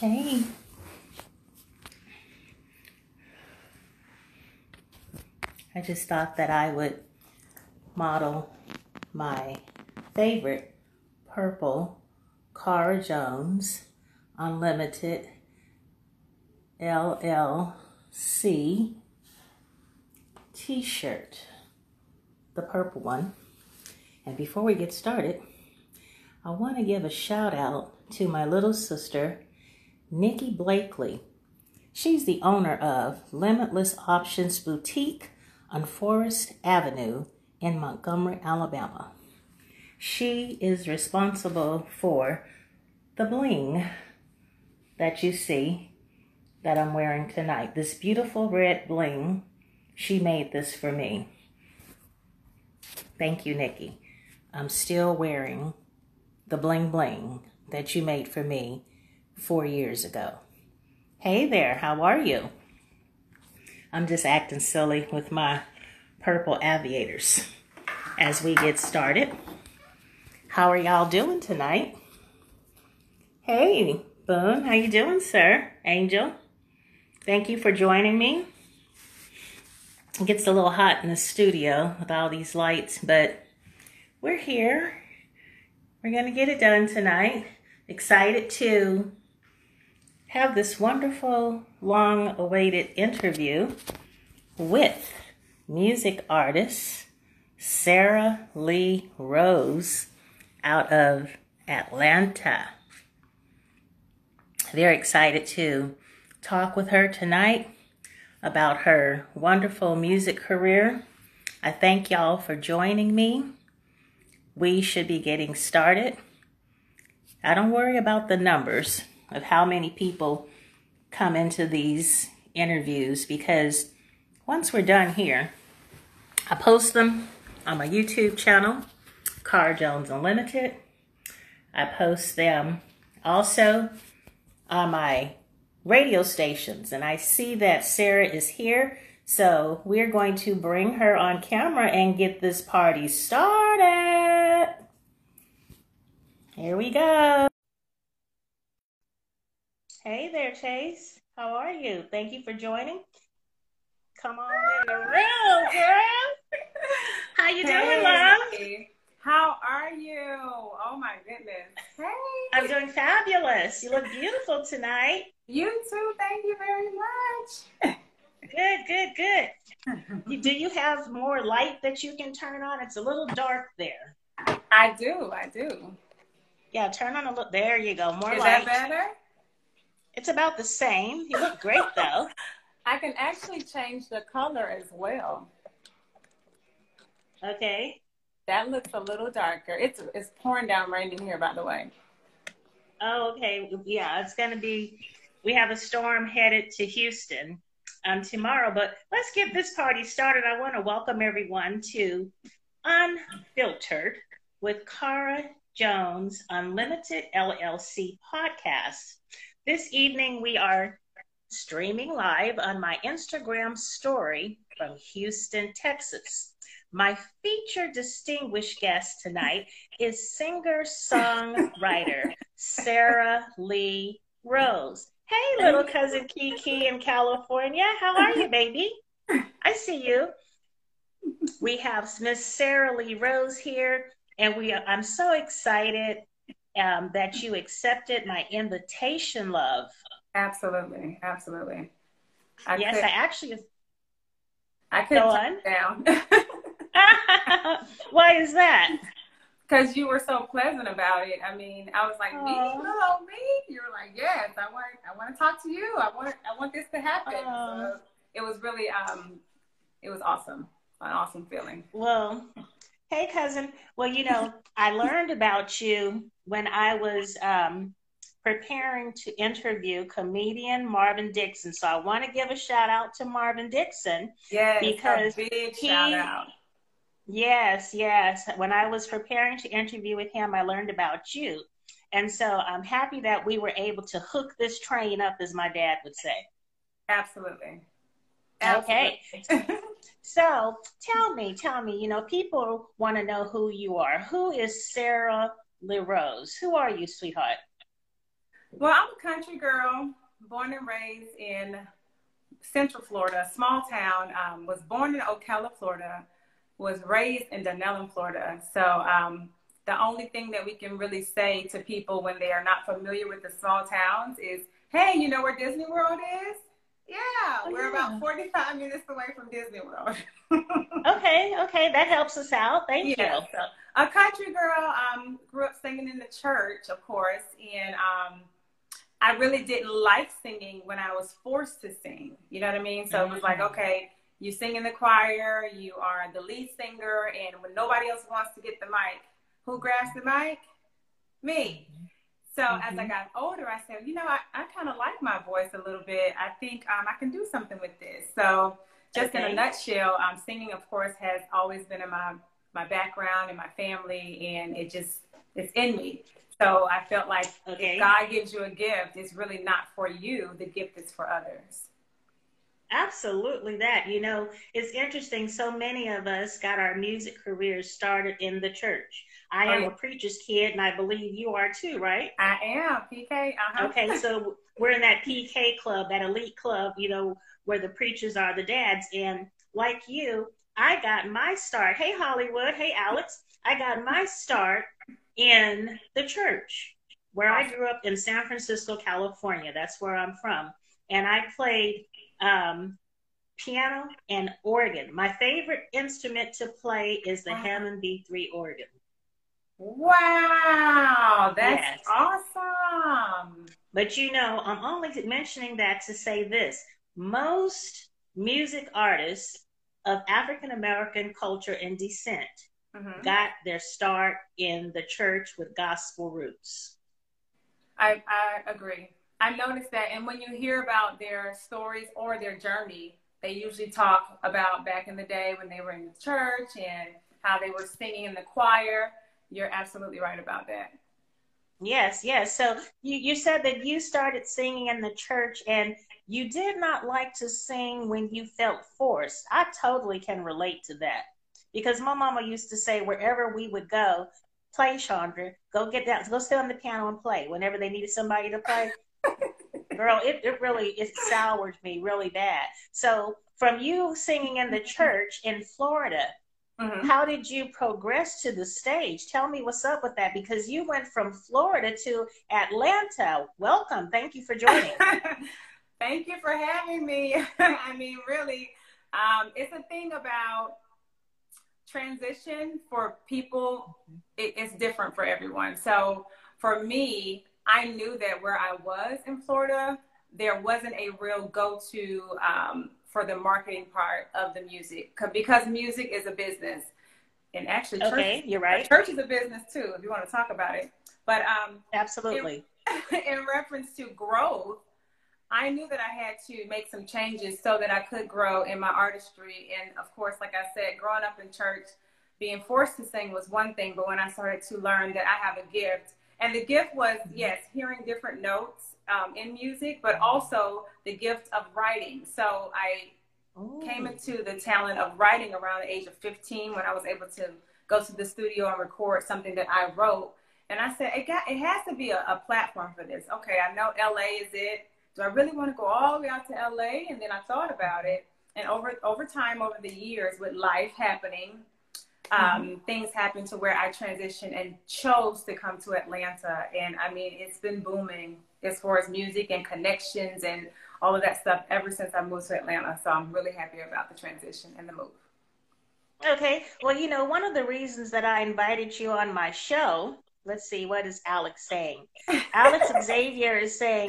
Hey. I just thought that I would model my favorite purple Car Jones Unlimited LLC t-shirt, the purple one. And before we get started, I want to give a shout out to my little sister, Nikki Blakely. She's the owner of Limitless Options Boutique on Forest Avenue in Montgomery, Alabama. She is responsible for the bling that you see that I'm wearing tonight. This beautiful red bling, she made this for me. Thank you, Nikki. I'm still wearing the bling bling that you made for me 4 years ago. Hey there, how are you? I'm just acting silly with my purple aviators as we get started. How are y'all doing tonight? Hey, Boone, how you doing, sir? Angel, thank you for joining me. It gets a little hot in the studio with all these lights, but we're here. We're going to get it done tonight. Excited to have this wonderful, long-awaited interview with music artist Sarah LaRose out of Atlanta. Very excited to talk with her tonight about her wonderful music career. I thank y'all for joining me. We should be getting started. I don't worry about the numbers of how many people come into these interviews, because once we're done here, I post them on my YouTube channel, Car Jones Unlimited. I post them also on my radio stations, and I see that Sarah is here, so we're going to bring her on camera and get this party started. Here we go. Hey there, Chase. How are you? Thank you for joining. Come on in the room, girl. How you doing, love? Hey. How are you? Oh, my goodness. Hey. I'm doing fabulous. You look beautiful tonight. You too. Thank you very much. Good. Do you have more light that you can turn on? It's a little dark there. I do. Yeah, turn on a little. There you go. More light. Is that better? It's about the same. You look great, though. I can actually change the color as well. Okay. That looks a little darker. It's pouring down rain in here, by the way. Oh, okay. Yeah, it's going to be, we have a storm headed to Houston tomorrow, but let's get this party started. I want to welcome everyone to Unfiltered with Kara Jones Unlimited LLC podcast. This evening, we are streaming live on my Instagram story from Houston, Texas. My featured distinguished guest tonight is singer-songwriter Sarah LaRose. Hey, little cousin Kiki in California. How are you, baby? I see you. We have Miss Sarah LaRose here, and I'm so excited that you accepted my invitation, love. Absolutely. I couldn't turn it down. Why is that? Because you were so pleasant about it. I mean, I was like, aww. You were like, yes, I want to talk to you. I want this to happen. So it was really, it was awesome, an awesome feeling. Well, hey, cousin. Well, you know, I learned about you when I was preparing to interview comedian Marvin Dixon. So I want to give a shout out to Marvin Dixon. Yes, because a big shout out. Yes. When I was preparing to interview with him, I learned about you. And so I'm happy that we were able to hook this train up, as my dad would say. Absolutely. Okay. So tell me, you know, people want to know who you are. Who is Sarah LaRose? Who are you, sweetheart? Well, I'm a country girl, born and raised in Central Florida, small town. Was born in Ocala, Florida, was raised in Donnellon, Florida. So the only thing that we can really say to people when they are not familiar with the small towns is, hey, you know where Disney World is? Yeah, we're about 45 minutes away from Disney World. Okay, that helps us out. Thank you. So, a country girl, grew up singing in the church, of course, and I really didn't like singing when I was forced to sing. You know what I mean? So it was like, okay, you sing in the choir, you are the lead singer, and when nobody else wants to get the mic, who grabs the mic? Me. So as I got older, I said, you know, I kind of like my voice a little bit. I think I can do something with this. So just in a nutshell, singing, of course, has always been in my background and my family, and it's in me. So I felt like if God gives you a gift, it's really not for you. The gift is for others. Absolutely that. You know, it's interesting. So many of us got our music careers started in the church. I am a preacher's kid, and I believe you are too, right? I am, PK. Okay, so we're in that PK club, that elite club, you know, where the preachers are the dads. And like you, I got my start. Hey, Hollywood. Hey, Alex. I got my start in the church, where I grew up in San Francisco, California. That's where I'm from. And I played piano and organ. My favorite instrument to play is the Hammond B3 organ. Wow, that's awesome. But you know, I'm only mentioning that to say this. Most music artists of African American culture and descent got their start in the church with gospel roots. I agree. I noticed that, and when you hear about their stories or their journey, they usually talk about back in the day when they were in the church and how they were singing in the choir. You're absolutely right about that. Yes. So you said that you started singing in the church, and you did not like to sing when you felt forced. I totally can relate to that, because my mama used to say wherever we would go, play, Chandra, go get that, go sit on the piano and play whenever they needed somebody to play. Girl, it really soured me really bad. So from you singing in the church in Florida, how did you progress to the stage? Tell me what's up with that, because you went from Florida to Atlanta. Welcome. Thank you for joining. Thank you for having me. I mean, really, it's a thing about transition for people. It's different for everyone. So for me, I knew that where I was in Florida, there wasn't a real go-to for the marketing part of the music, because music is a business. And actually, church is a business too, if you want to talk about it. But absolutely. In reference to growth, I knew that I had to make some changes so that I could grow in my artistry. And of course, like I said, growing up in church, being forced to sing was one thing, but when I started to learn that I have a gift, and the gift was, yes, hearing different notes in music, but also the gift of writing. So I came into the talent of writing around the age of 15, when I was able to go to the studio and record something that I wrote. And I said, it has to be a platform for this. Okay, I know LA is it. Do I really want to go all the way out to LA? And then I thought about it. And over time, over the years, with life happening, things happened to where I transitioned and chose to come to Atlanta. And I mean, it's been booming as far as music and connections and all of that stuff ever since I moved to Atlanta. So I'm really happy about the transition and the move. Okay. Well, you know, one of the reasons that I invited you on my show, let's see, what is Alex saying? Alex Xavier is saying,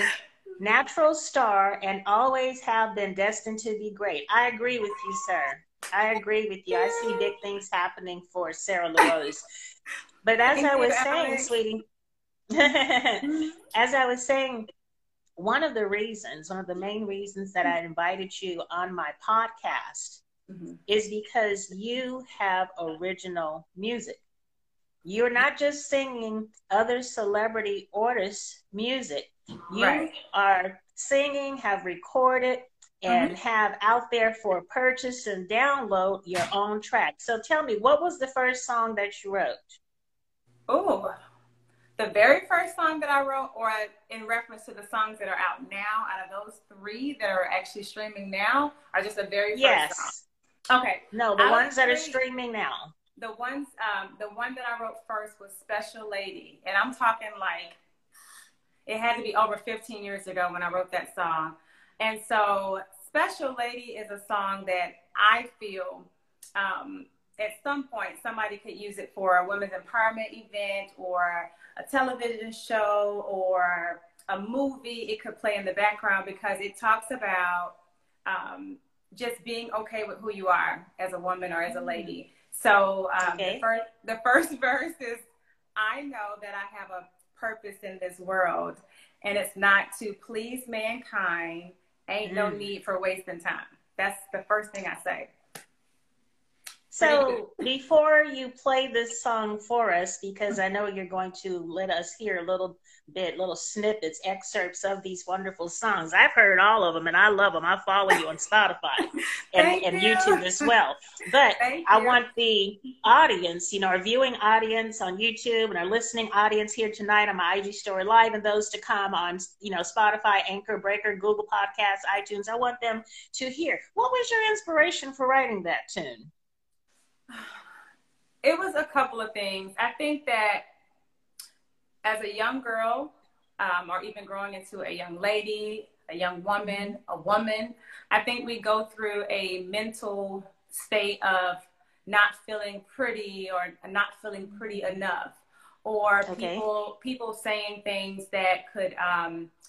natural star and always have been destined to be great. I agree with you, sir. I agree with you. I see big things happening for Sarah LaRose. But as I was saying, sweetie, as I was saying, one of the main reasons that I invited you on my podcast is because you have original music. You're not just singing other celebrity artists' music. You are singing, have recorded, and have out there for purchase and download your own track. So tell me, what was the first song that you wrote? Oh, The very first song that I wrote, or in reference to the songs that are out now, out of those three that are actually streaming now, are just the very first song. Okay. No, the ones that are streaming now. The ones, the one that I wrote first was Special Lady. And I'm talking like, it had to be over 15 years ago when I wrote that song. And so Special Lady is a song that I feel, at some point, somebody could use it for a women's empowerment event or a television show or a movie. It could play in the background because it talks about just being okay with who you are as a woman or as a lady. So the first verse is, I know that I have a purpose in this world, and it's not to please mankind. Ain't no need for wasting time. That's the first thing I say. So before you play this song for us, because I know you're going to let us hear a little bit, little snippets, excerpts of these wonderful songs. I've heard all of them and I love them. I follow you on Spotify and YouTube as well. But I want the audience, you know, our viewing audience on YouTube and our listening audience here tonight on my IG Story Live and those to come on, you know, Spotify, Anchor, Breaker, Google Podcasts, iTunes. I want them to hear. What was your inspiration for writing that tune? It was a couple of things. I think that as a young girl, or even growing into a young lady, a young woman, I think we go through a mental state of not feeling pretty or not feeling pretty enough, or people saying things that could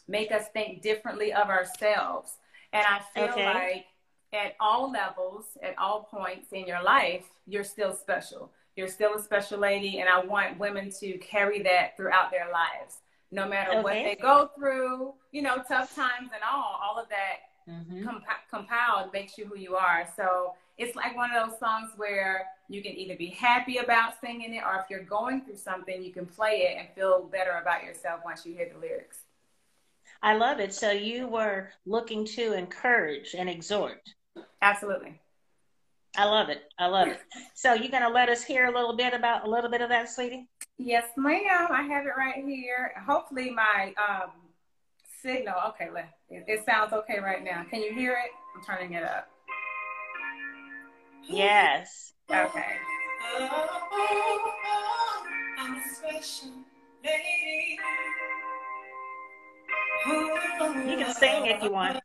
make us think differently of ourselves. And I feel like at all levels, at all points in your life, you're still special. You're still a special lady, and I want women to carry that throughout their lives. No matter what they go through, you know, tough times and all of that compiled makes you who you are. So it's like one of those songs where you can either be happy about singing it, or if you're going through something, you can play it and feel better about yourself once you hear the lyrics. I love it. So you were looking to encourage and exhort. Absolutely. I love it. I love it. So you're going to let us hear a little bit of that, sweetie? Yes, ma'am. I have it right here. Hopefully my signal. Okay, it sounds okay right now. Can you hear it? I'm turning it up. Yes. Okay. I'm a special lady. You can sing if you want.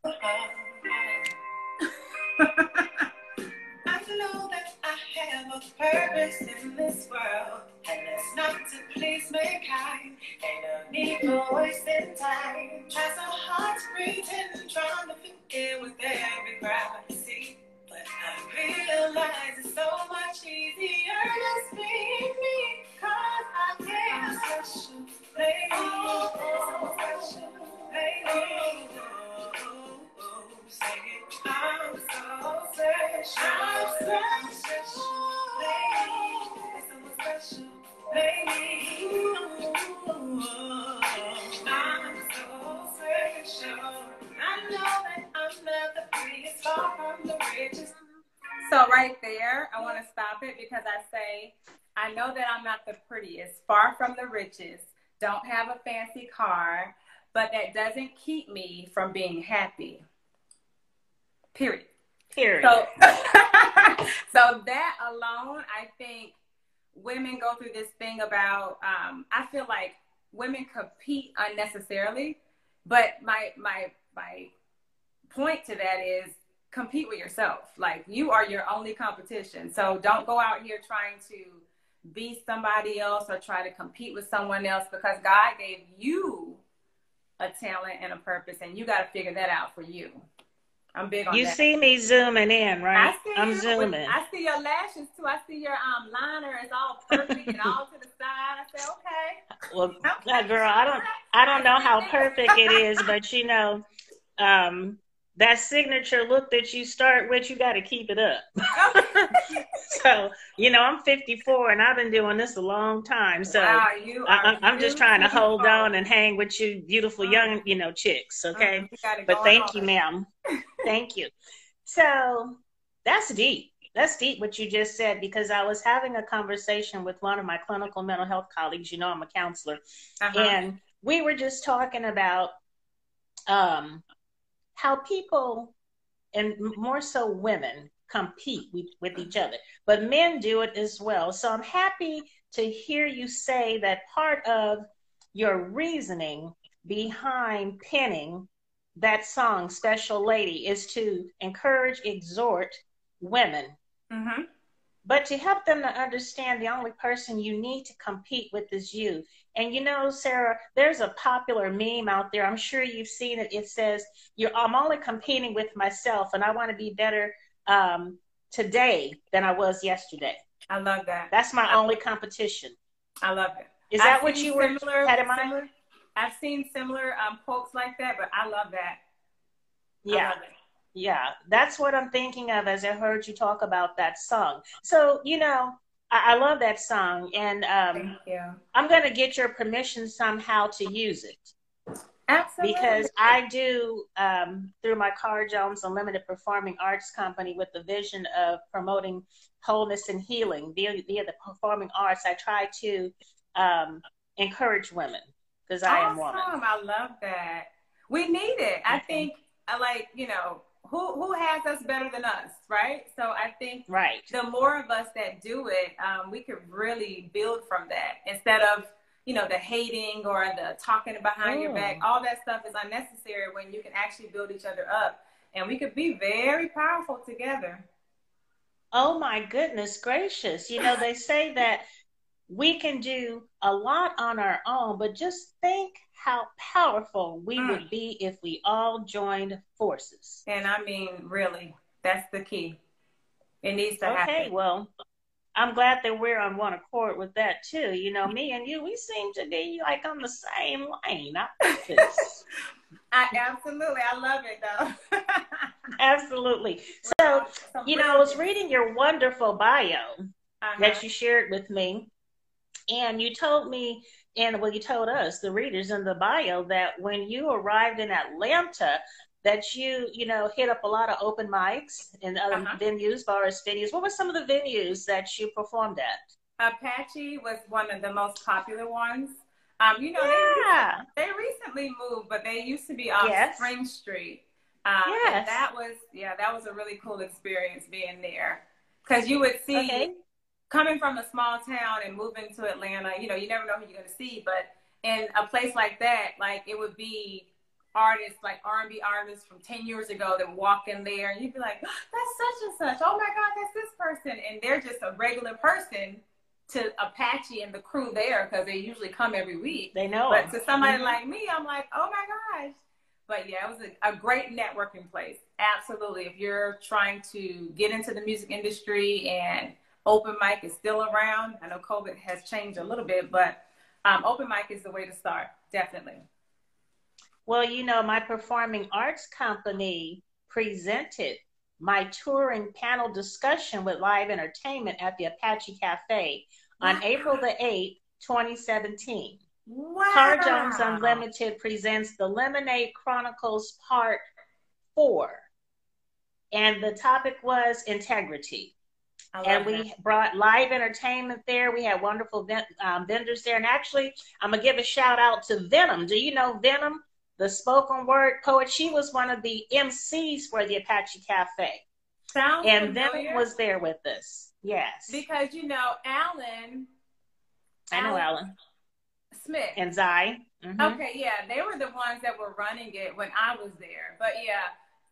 I know that I have a purpose in this world, and it's not to please mankind. Ain't no need for wasting time. Tries so hard to pretend, trying to fit in with every crowd I see. But I realize it's so much easier just being me, 'cause I'm a special lady. I'm a special lady. I'm so special. I'm a special lady. I'm a special lady. I'm so special. I know that I'm not the prettiest, far from the richest. So right there, I want to stop it because I say, I know that I'm not the prettiest, far from the richest, don't have a fancy car, but that doesn't keep me from being happy. Period. Period. So, so that alone, I think women go through this thing about, I feel like women compete unnecessarily, but my point to that is compete with yourself. Like, you are your only competition. So don't go out here trying to be somebody else or try to compete with someone else, because God gave you a talent and a purpose, and you got to figure that out for you. I'm big on that. You see me zooming in, right? I'm zooming. I see your lashes too. I see your liner is all perfect and all to the side. I say, okay. Well, okay, girl, I don't know how perfect it is, but you know, that signature look that you start with, you got to keep it up. So, you know, I'm 54 and I've been doing this a long time. So wow, I'm just trying to hold on and hang with you beautiful young, you know, chicks. Okay. But thank you, ma'am. Thank you. So that's deep. Let's deep what you just said, because I was having a conversation with one of my clinical mental health colleagues. You know, I'm a counselor. And we were just talking about how people, and more so women, compete with each other, but men do it as well. So I'm happy to hear you say that part of your reasoning behind penning that song, Special Lady, is to encourage, exhort women, but to help them to understand the only person you need to compete with is you. And you know, Sarah, there's a popular meme out there. I'm sure you've seen it. It says, I'm only competing with myself, and I want to be better today than I was yesterday. I love that. That's my only competition. I love it. Is that what you were had in mind? I've seen similar quotes like that, but I love that. Yeah. I love it. Yeah, that's what I'm thinking of as I heard you talk about that song. So, you know, I love that song, and I'm going to get your permission somehow to use it. Absolutely. Because I do, through my Car Jones Unlimited Performing Arts Company, with the vision of promoting wholeness and healing via the performing arts, I try to encourage women, because I am woman. I love that. We need it. I think, like, you know, who has us better than us, right? So I think the more of us that do it, we could really build from that, instead of, you know, the hating or the talking behind your back. All that stuff is unnecessary when you can actually build each other up, and we could be very powerful together. Oh my goodness gracious. You know, they say that we can do a lot on our own, but just think how powerful we would be if we all joined forces. And I mean, really, that's the key. It needs to happen. Okay, well, I'm glad that we're on one accord with that too. You know, me and you, we seem to be like on the same lane. I like this. Absolutely, I love it though. Absolutely. So, you know, I was reading your wonderful bio that you shared with me. And you told me, and well, you told us, the readers, in the bio, that when you arrived in Atlanta, that you know, hit up a lot of open mics and other venues, bars, venues. What were some of the venues that you performed at? Apache was one of the most popular ones. You know, they recently moved, but they used to be off Spring Street. And that was a really cool experience being there, because you would see. Coming from a small town and moving to Atlanta, you know, you never know who you're going to see. But in a place like that, like, it would be artists, like R&B artists from 10 years ago that walk in there, and you'd be like, oh, that's such and such. Oh my God, that's this person. And they're just a regular person to Apache and the crew there, because they usually come every week. They know. But to somebody like me, I'm like, oh my gosh. But yeah, it was a great networking place. Absolutely. If you're trying to get into the music industry, and open mic is still around. I know COVID has changed a little bit, but open mic is the way to start, definitely. Well, you know, my performing arts company presented my touring panel discussion with live entertainment at the Apache Cafe on April the 8th, 2017. Wow. Car Jones Unlimited presents The Lemonade Chronicles Part 4. And the topic was integrity. And we brought live entertainment there. We had wonderful vendors there. And actually, I'm going to give a shout out to Venom. Do you know Venom, the spoken word poet? She was one of the MCs for the Apache Cafe. Sounds familiar. And Venom was there with us. Yes. Because, you know, I know Alan. Smith. And Zion. Okay, yeah. They were the ones that were running it when I was there. But, yeah,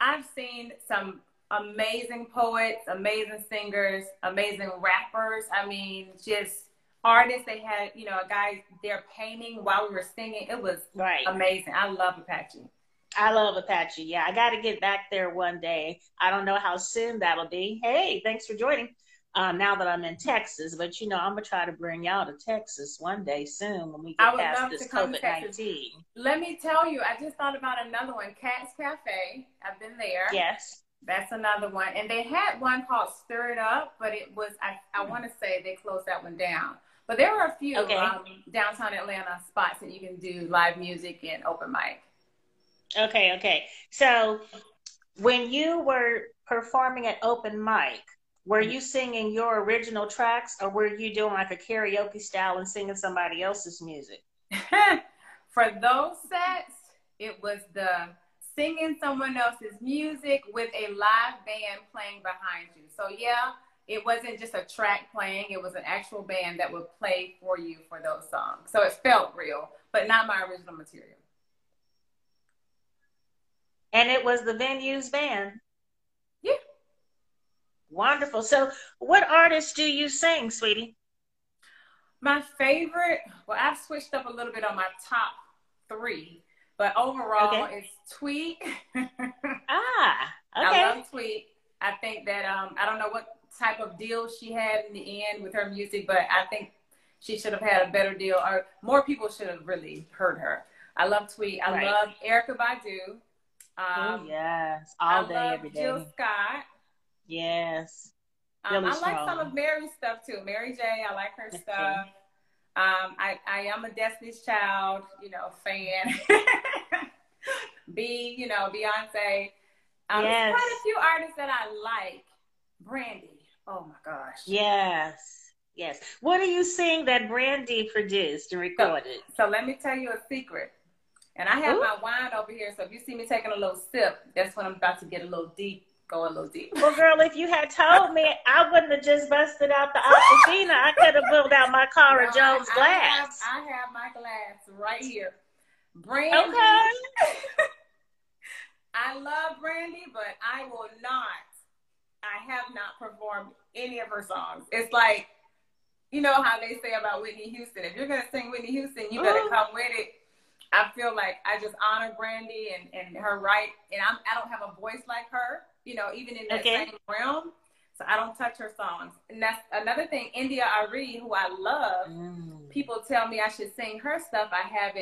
I've seen some amazing poets, amazing singers, amazing rappers. I mean, just artists. They had, you know, a guy there painting while we were singing. It was amazing. I love Apache. I love Apache. Yeah, I got to get back there one day. I don't know how soon that'll be. Hey, thanks for joining. Now that I'm in Texas, but you know, I'm gonna try to bring y'all to Texas one day soon when we get past this COVID-19. Let me tell you, I just thought about another one, Cass Cafe. I've been there. Yes. That's another one. And they had one called Stir It Up, but it was, I want to say they closed that one down. But there were a few downtown Atlanta spots that you can do live music and open mic. Okay, okay. So when you were performing at open mic, Were you singing your original tracks, or were you doing like a karaoke style and singing somebody else's music? For those sets, it was the singing someone else's music with a live band playing behind you. So yeah, it wasn't just a track playing, it was an actual band that would play for you for those songs. So it felt real, but not my original material. And it was the venue's band? Yeah. Wonderful. So what artists do you sing, sweetie? My favorite, well, I switched up a little bit on my top three, but overall okay. It's Tweet. I love Tweet. I think that, I don't know what type of deal she had in the end with her music, but I think she should have had a better deal, or more people should have really heard her. I love Tweet. I love Erykah Badu. Oh, yes. All day, every day. I love Jill Scott. Yes. Really I like some of Mary's stuff too. Mary J. I like her stuff. I am a Destiny's Child, you know, fan. You know, Beyonce. There's quite a few artists that I like. Brandy. Oh my gosh. Yes. Yes. What do you sing that Brandy produced and recorded? So let me tell you a secret. And I have my wine over here, so if you see me taking a little sip, that's when I'm about to get a little deep. Go a little deep. Well, girl, if you had told me, I wouldn't have just busted out the Aquafina. I could have pulled out my Car Jones glass. I have my glass right here. Brandy. Okay. I love Brandy, but I have not performed any of her songs. It's like, you know how they say about Whitney Houston. If you're going to sing Whitney Houston, you better come with it. I feel like I just honor Brandy and her right. And I don't have a voice like her, you know, even in that same realm. So I don't touch her songs. And that's another thing, India.Arie, who I love, people tell me I should sing her stuff. I have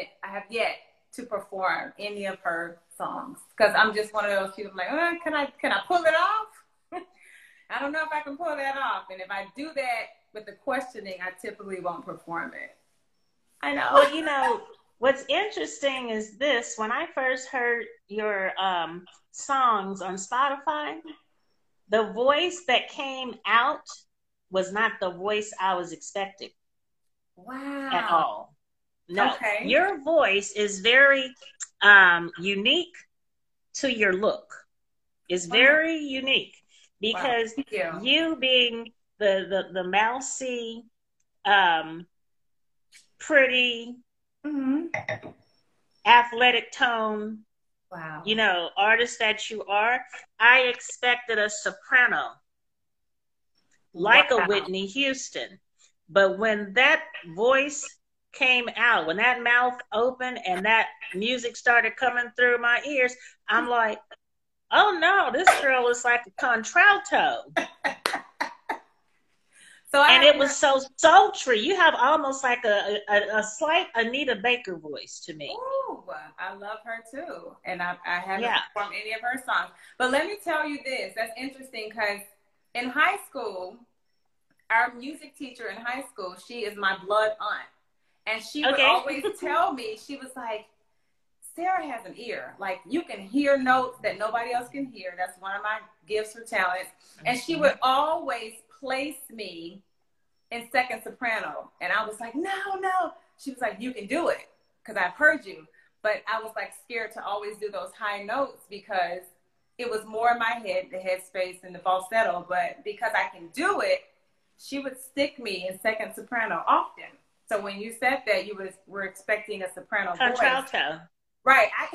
yet to perform any of her songs. Because I'm just one of those people like, can I pull it off? I don't know if I can pull that off. And if I do that with the questioning, I typically won't perform it. I know. Well, you know, what's interesting is this. When I first heard your songs on Spotify, the voice that came out was not the voice I was expecting. Wow. At all. No. Okay. Your voice is very unique to your look. It's very unique. Because you being the mousy, pretty, athletic tone, you know, artist that you are, I expected a soprano, like a Whitney Houston. But when that voice came out, when that mouth opened and that music started coming through my ears, I'm like, oh no, this girl is like a contralto. And it was so sultry. You have almost like a slight Anita Baker voice to me. Ooh, I love her too. And I haven't performed any of her songs. But let me tell you this, that's interesting, because in high school, our music teacher in high school, she is my blood aunt. And she would always tell me, she was like, Sarah has an ear. Like, you can hear notes that nobody else can hear. That's one of my gifts or talents. And she would always place me in second soprano. And I was like, no. She was like, you can do it, because I've heard you. But I was like scared to always do those high notes, because it was more in my head, the headspace and the falsetto. But because I can do it, she would stick me in second soprano often. So when you said that, you were expecting a soprano voice. Right. I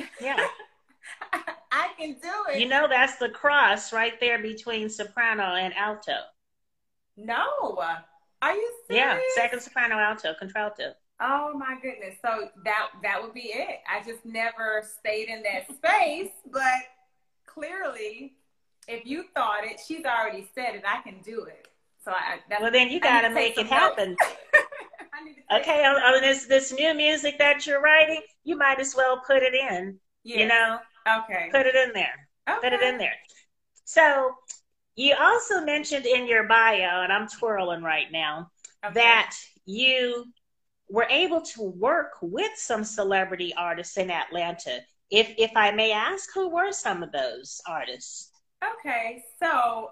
can do it. You know, that's the cross right there between soprano and alto. No. Are you serious? Yeah, second soprano, alto, contralto. Oh, my goodness. So that would be it. I just never stayed in that space, but clearly, if you thought it, she's already said it, I can do it. So well, then you got to make it happen. Okay, on this new music that you're writing, you might as well put it in, you know? Okay. Put it in there. Okay. Put it in there. So you also mentioned in your bio, and I'm twirling right now, that you were able to work with some celebrity artists in Atlanta. If I may ask, who were some of those artists? Okay, so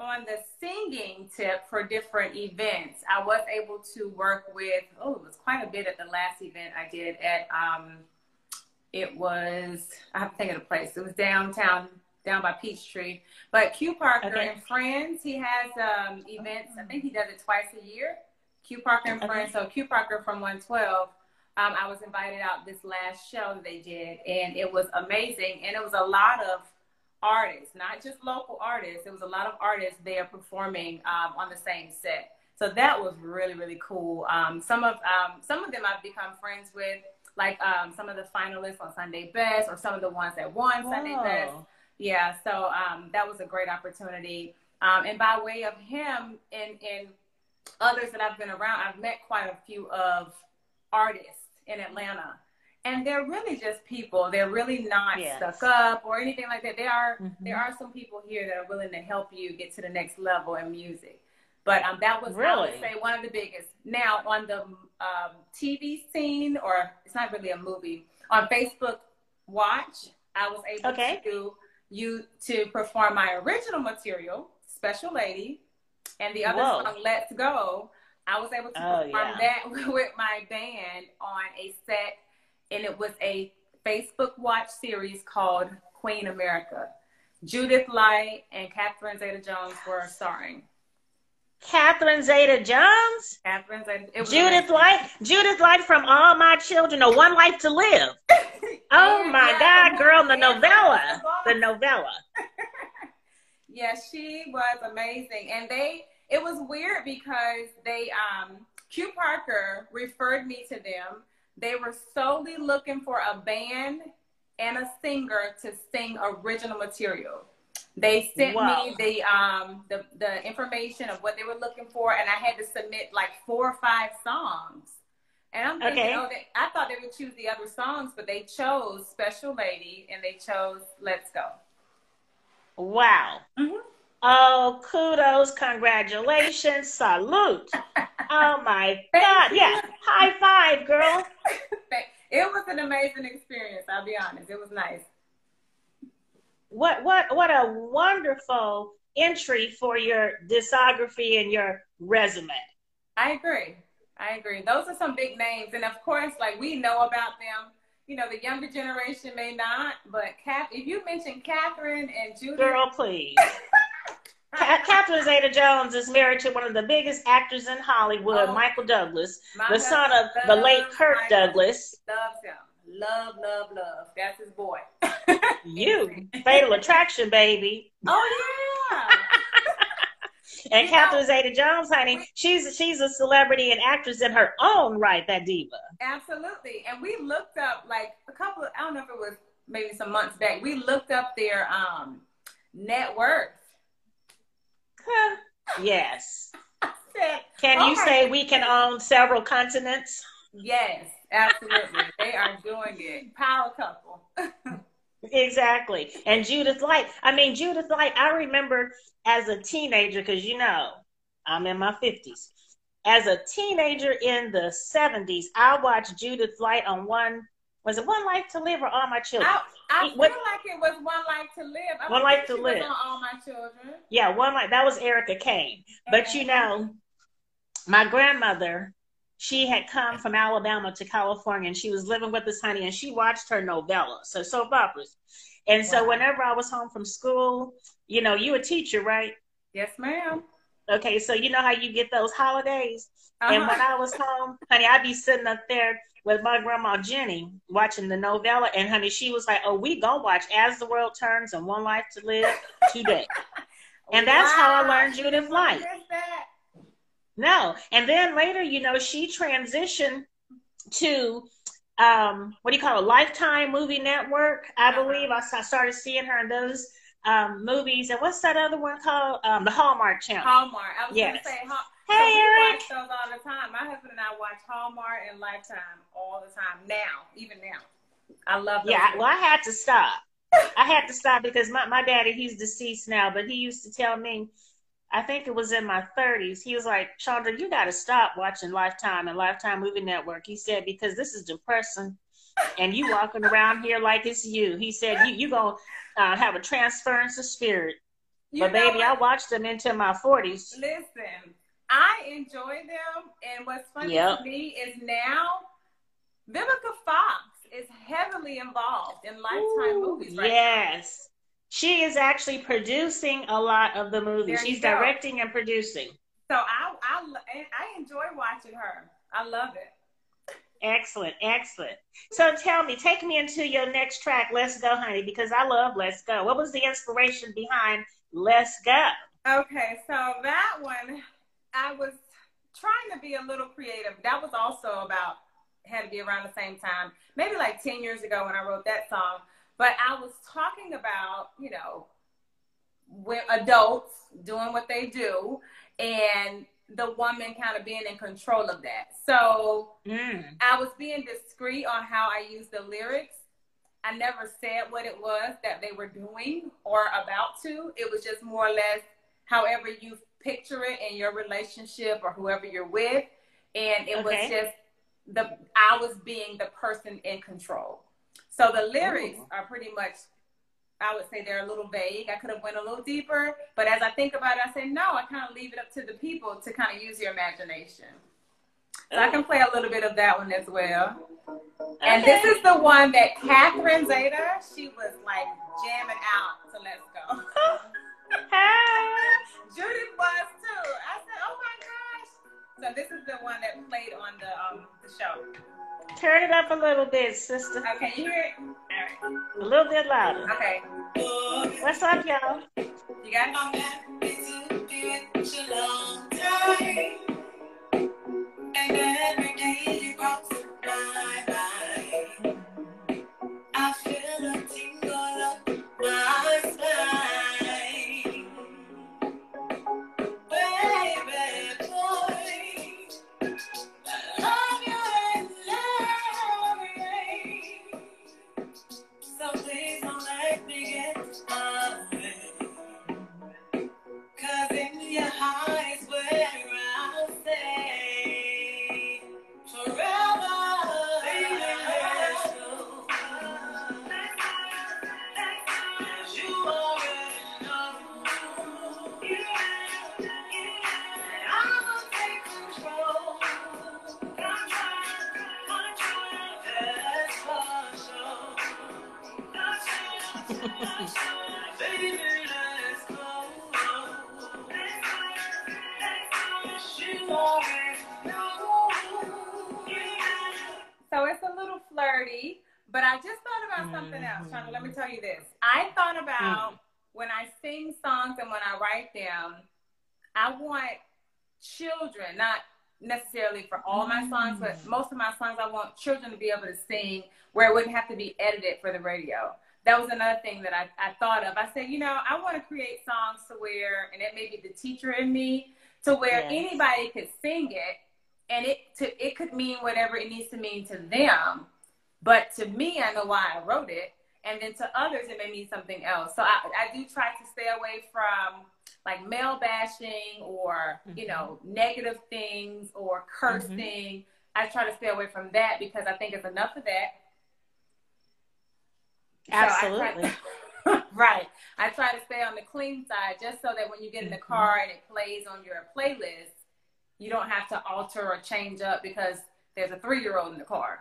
On the singing tip for different events, I was able to work with, it was quite a bit at the last event I did at, it was, I have to think of the place. It was downtown, down by Peachtree. But Q Parker and Friends, he has events. I think he does it twice a year. Q Parker and Friends. So Q Parker from 112. I was invited out this last show they did, and it was amazing. And it was a lot of artists, not just local artists. It was a lot of artists there performing on the same set. So that was really, really cool. Some of them I've become friends with, like some of the finalists on Sunday Best, or some of the ones that won Sunday Best. Yeah, so that was a great opportunity. And by way of him and others that I've been around, I've met quite a few of artists in Atlanta. And they're really just people. They're really not stuck up or anything like that. They are, there are some people here that are willing to help you get to the next level in music. But that was, I would say, one of the biggest. Now, on the TV scene, or it's not really a movie, on Facebook Watch, I was able to perform my original material, Special Lady, and the other song, Let's Go. I was able to perform that with my band on a set, and it was a Facebook Watch series called Queen America. Judith Light and Catherine Zeta-Jones were starring. Catherine Zeta-Jones? Catherine Zeta-Jones. Judith Light? Judith Light from All My Children or One Life to Live. Oh, my God, girl, the novella. The novella. Yes, she was amazing. And they, it was weird because they, Q Parker referred me to them. They were solely looking for a band and a singer to sing original material. They sent me the information of what they were looking for, and I had to submit like 4 or 5 songs. And I'm thinking, I thought they would choose the other songs, but they chose Special Lady and they chose Let's Go. Wow. Oh, kudos, congratulations, salute. Oh my God, yeah, high five, girl. It was an amazing experience, I'll be honest, it was nice. What a wonderful entry for your discography and your resume. I agree, I agree. Those are some big names, and of course, like, we know about them. You know, the younger generation may not, but if you mention Catherine and Judith. Girl, please. Catherine Zeta-Jones is married to one of the biggest actors in Hollywood, Michael Douglas, the son of the late Kirk Douglas. Loves him. Love, love, love. That's his boy. You. Fatal Attraction, baby. Oh, yeah. And Catherine Zeta-Jones, honey, she's a celebrity and actress in her own right, that diva. Absolutely. And we looked up, like, a couple of, I don't know if it was maybe some months back, we looked up their net worth. Yes. Can you say we can own several continents? Yes, absolutely. They are doing it. Power couple. Exactly. And Judith Light. I mean, Judith Light, I remember as a teenager, because, you know, I'm in my 50s. As a teenager in the 70s, I watched Judith Light on was it One Life to Live or All My Children? I feel like it was One Life to Live. One Life to Live. On All My Children. Yeah, One Life. That was Erykah Kane. But, you know, my grandmother, she had come from Alabama to California, and she was living with us, honey, and she watched her novellas, so soap operas. And so whenever I was home from school, you know, you a teacher, right? Yes, ma'am. Okay, so you know how you get those holidays? And when I was home, honey, I'd be sitting up there with my grandma Jenny watching the novella, and, honey, she was like, oh, we gonna watch As the World Turns and One Life to Live today. And that's how I learned Judith Light. No. And then later, you know, she transitioned to, what do you call it, Lifetime Movie Network, I believe. I started seeing her in those movies. And what's that other one called? The Hallmark Channel. Hallmark. I was going to say, hey, Eric. We watch those all the time. My husband and I watch Hallmark and Lifetime all the time now, even now. I love those movies. Well, I had to stop. I had to stop because my daddy, he's deceased now, but he used to tell me, I think it was in my 30s. He was like, Chandra, you got to stop watching Lifetime and Lifetime Movie Network. He said, because this is depressing. And you walking around here like it's you. He said, you're going to have a transference of spirit. But baby, I watched them into my 40s. Listen, I enjoy them. And what's funny to me is now, Vivica Fox is heavily involved in Lifetime movies right now. Yes. She is actually producing a lot of the movies. She's directing and producing. So I enjoy watching her. I love it. Excellent, excellent. So tell me, take me into your next track, Let's Go, honey, because I love Let's Go. What was the inspiration behind Let's Go? Okay, so that one, I was trying to be a little creative. That was also about, had to be around the same time, maybe like 10 years ago when I wrote that song. But I was talking about, you know, with adults doing what they do and the woman kind of being in control of that. So I was being discreet on how I used the lyrics. I never said what it was that they were doing or about to. It was just more or less however you picture it in your relationship or whoever you're with. And it was just I was being the person in control. So the lyrics are pretty much, I would say they're a little vague. I could have went a little deeper, but as I think about it, I say, no, I kind of leave it up to the people to kind of use your imagination. So I can play a little bit of that one as well. And this is the one that Catherine Zeta, she was like jamming out to Let's Go. Judith was too. I said, oh my gosh. So this is the one that played on the show. Turn it up a little bit, sister. Okay, you hear it? All right. A little bit louder. Okay. What's up, y'all? You got it? And every day you cross my mind, I feel a tingle up my spine. Baby, boy, I love you. Cause in your heart is where I'll stay forever. So it's a little flirty, but I just thought about something else. Chana, let me tell you this. I thought about when I sing songs and when I write them, I want children, not necessarily for all my songs, but most of my songs, I want children to be able to sing where it wouldn't have to be edited for the radio. That was another thing that I thought of. I said, you know, I want to create songs to where, and it may be the teacher in me, to where anybody could sing it, and it could mean whatever it needs to mean to them. But to me, I know why I wrote it. And then to others, it may mean something else. So I do try to stay away from like male bashing or, you know, negative things or cursing. I try to stay away from that because I think it's enough of that. Absolutely. So right. I try to stay on the clean side just so that when you get in the car and it plays on your playlist, you don't have to alter or change up because there's a 3-year-old in the car.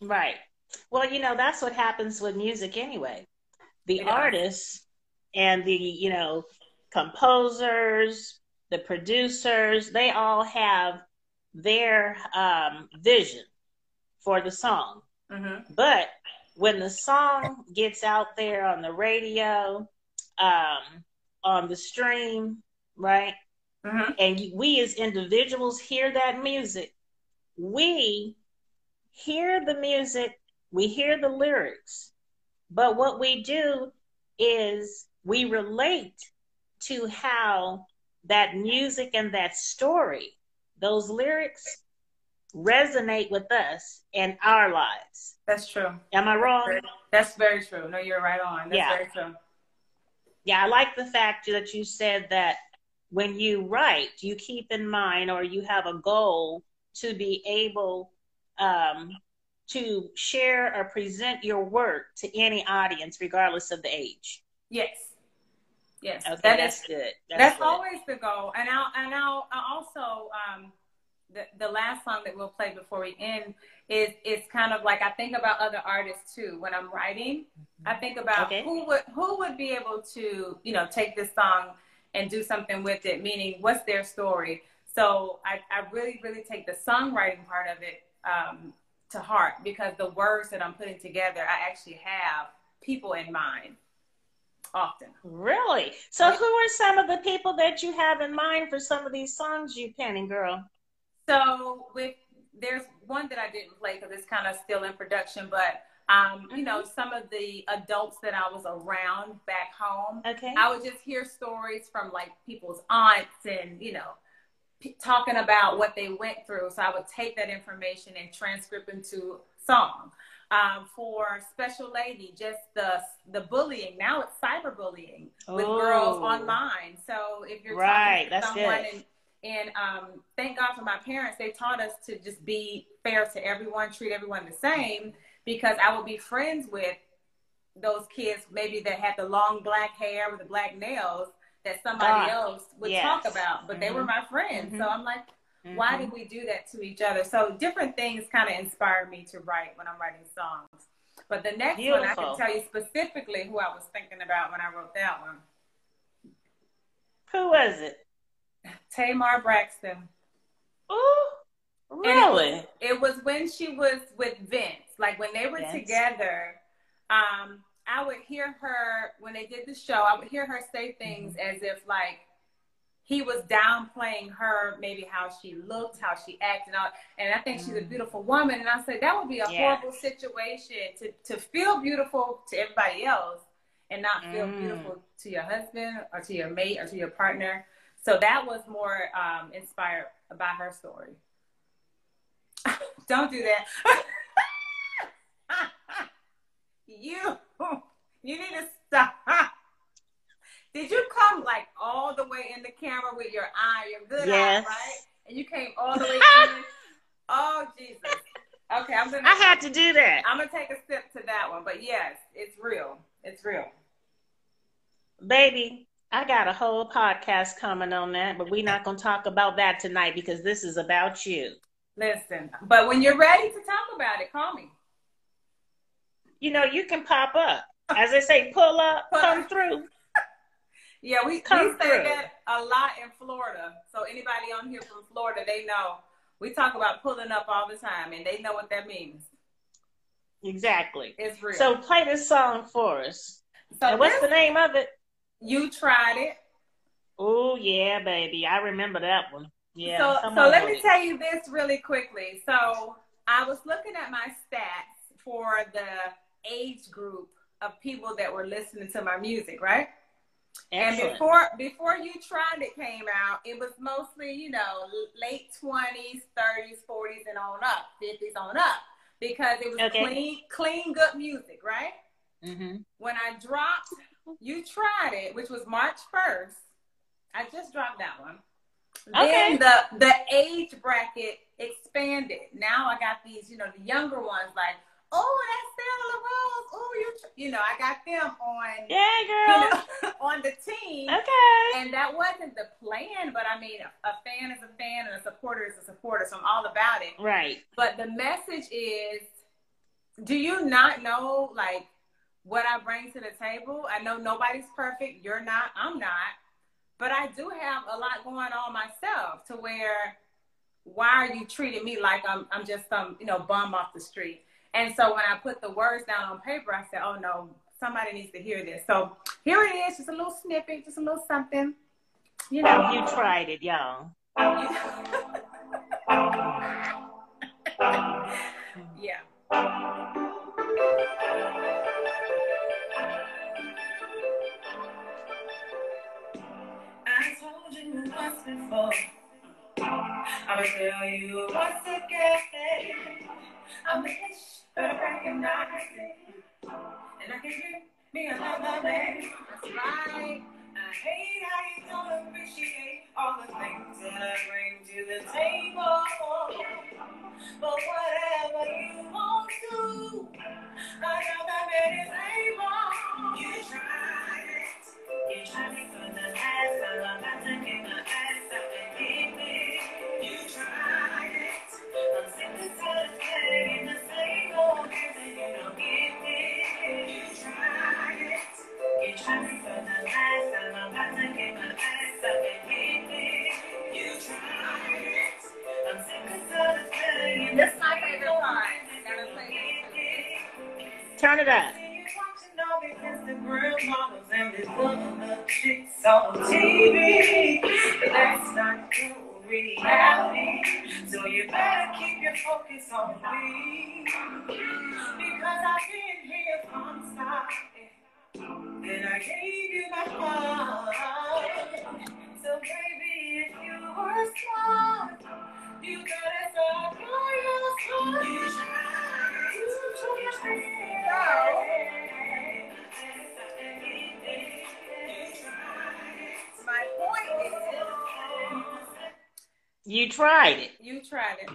Right. Well, you know, that's what happens with music anyway. The artists and the, you know, composers, the producers, they all have their vision for the song. But when the song gets out there on the radio, on the stream, right? And we as individuals hear that music. We hear the music, we hear the lyrics, but what we do is we relate to how that music and that story, those lyrics, resonate with us in our lives. That's true. Am I wrong? That's very true. No, you're right on. That's very true. Yeah, I like the fact that you said that when you write, you keep in mind or you have a goal to be able to share or present your work to any audience, regardless of the age. Yes. Yes. Okay, that's good. That's good. Always the goal. And I also, the last song that we'll play before we end is, kind of like, I think about other artists too. When I'm writing, I think about who would be able to, you know, take this song and do something with it, meaning what's their story. So I really, really take the songwriting part of it to heart, because the words that I'm putting together, I actually have people in mind often. Really? So who are some of the people that you have in mind for some of these songs you penning, girl? So there's one that I didn't play because it's kind of still in production, but you know, some of the adults that I was around back home, I would just hear stories from like people's aunts and, you know, talking about what they went through. So I would take that information and transcript into song. For Special Lady, just the bullying. Now it's cyberbullying with girls online. So if you're talking to someone and thank God for my parents, they taught us to just be fair to everyone, treat everyone the same, because I would be friends with those kids maybe that had the long black hair with the black nails that somebody else would talk about, but they were my friends. So I'm like, why did we do that to each other? So different things kind of inspire me to write when I'm writing songs. But the next one, I can tell you specifically who I was thinking about when I wrote that one. Who was it? Tamar Braxton. Oh, really? It was when she was with Vince. Like when they were together, I would hear her, when they did the show, I would hear her say things as if like, he was downplaying her, maybe how she looked, how she acted. And I think she's a beautiful woman. And I said, that would be a horrible situation to feel beautiful to everybody else and not feel beautiful to your husband or to your mate or to your partner. So that was more inspired by her story. Don't do that. You need to stop. Did you come like all the way in the camera with your eye, your good eye, right? And you came all the way in. Oh, Jesus. Okay, I had to do that. I'm going to take a sip to that one. But yes, it's real. It's real. Baby, I got a whole podcast coming on that, but we're not going to talk about that tonight because this is about you. Listen, but when you're ready to talk about it, call me. You know, you can pop up. As I say, pull up, come through. Yeah, we say that a lot in Florida. So anybody on here from Florida, they know. We talk about pulling up all the time, and they know what that means. Exactly. It's real. So play this song for us. So what's the name of it? You Tried It. Oh, yeah, baby. I remember that one. Yeah. So let me tell you this really quickly. So I was looking at my stats for the age group of people that were listening to my music, right? Excellent. And before You Tried It came out, it was mostly, you know, late 20s, 30s, 40s, and on up, 50s on up, because it was clean, good music, right? When I dropped You Tried It, which was March 1st, I just dropped that one. Then the age bracket expanded. Now I got these, you know, the younger ones like, oh, that's Sarah LaRose. Oh, you know, I got them on, you know, on the team. Okay. And that wasn't the plan, but I mean, a fan is a fan and a supporter is a supporter, so I'm all about it. Right. But the message is, do you not know, like, what I bring to the table? I know nobody's perfect. You're not. I'm not. But I do have a lot going on myself to where, why are you treating me like I'm just some, you know, bum off the street? And so when I put the words down on paper, I said, oh, no, somebody needs to hear this. So here it is, just a little snippet, just a little something. You know, you tried it, y'all. I told you once before, I'll tell you once again. I wish, but I recognize it, and I can give me another day. That's right. I hate how you don't appreciate all the things that I bring to the table. But whatever you want to, I know that it is able. You tried it. You tried it. Turn it up. So you better keep your focus on me, because I've been here from starting, and I gave you my heart. So baby, if you were smart, you gotta start for your My point is, you tried it. You tried it.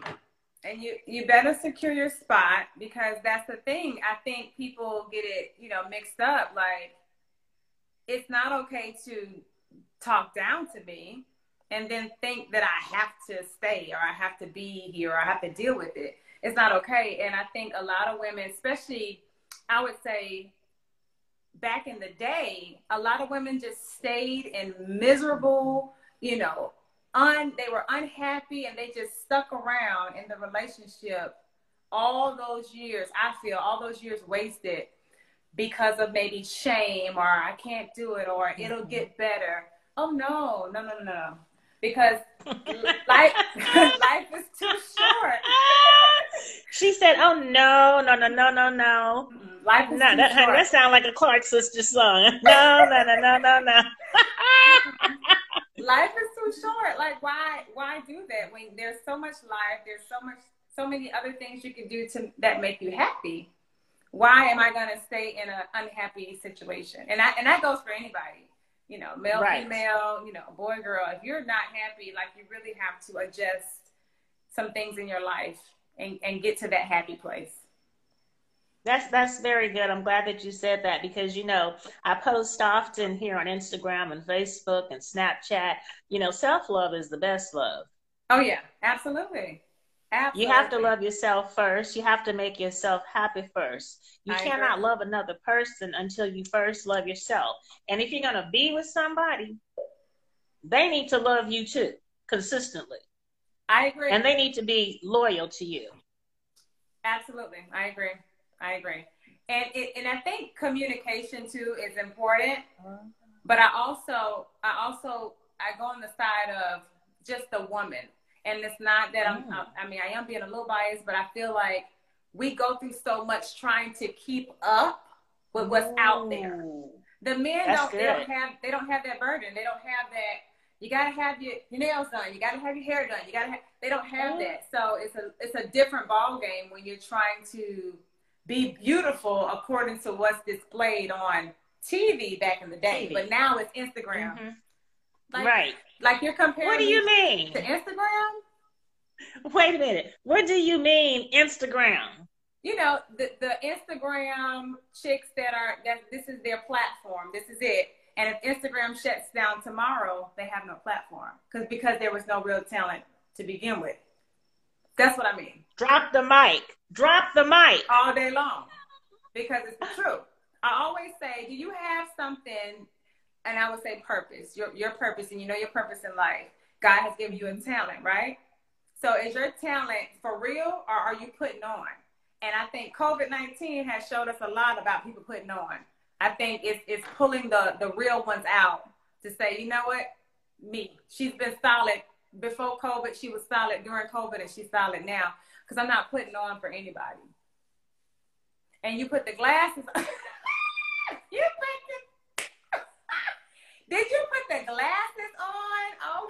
And you better secure your spot, because that's the thing. I think people get it, you know, mixed up. Like, it's not okay to talk down to me and then think that I have to stay, or I have to be here, or I have to deal with it. It's not okay. And I think a lot of women, especially, I would say back in the day, a lot of women just stayed in miserable, you know, they were unhappy, and they just stuck around in the relationship all those years. I feel all those years wasted because of maybe shame, or I can't do it, or it'll get better. Oh, no, no, no, no. Because life is too short. She said, oh, no, no, no, no, no, no. Life is too short. That sounds like a Clark sister song. No, no, no, no, no, no. Life is too short. Like, why do that when there's so much life, there's so many other things you can do that make you happy? Why am I going to stay in an unhappy situation? And that goes for anybody. You know, male, right. Female, you know, boy, girl, if you're not happy, like, you really have to adjust some things in your life and get to that happy place. That's very good. I'm glad that you said that, because, you know, I post often here on Instagram and Facebook and Snapchat, you know, self-love is the best love. Oh, yeah, absolutely. Absolutely. You have to love yourself first. You have to make yourself happy first. You cannot love another person until you first love yourself. And if you're going to be with somebody, they need to love you too, consistently. I agree. And they need to be loyal to you. Absolutely. I agree. I agree. And I think communication too is important. But I go on the side of just the woman. And it's not that I am being a little biased, but I feel like we go through so much trying to keep up with what's out there. The men don't have that burden. They don't have that. You gotta have your nails done. You gotta have your hair done. You gotta have. They don't have that. So it's a different ball game when you're trying to be beautiful according to what's displayed on TV back in the day. But now it's Instagram. Mm-hmm. Like you're comparing. What do you mean? To Instagram? Wait a minute. What do you mean Instagram? You know, the Instagram chicks that this is their platform. This is it. And if Instagram shuts down tomorrow, they have no platform. Because there was no real talent to begin with. That's what I mean. Drop the mic. Drop the mic. All day long. Because it's the truth. I always say, do you have something? And I would say purpose, your purpose, and you know your purpose in life. God has given you a talent, right? So is your talent for real, or are you putting on? And I think COVID-19 has showed us a lot about people putting on. I think it's pulling the real ones out to say, you know what, me. She's been solid before COVID. She was solid during COVID, and she's solid now, because I'm not putting on for anybody. And you put the glasses on. Did you put the glasses on? Oh,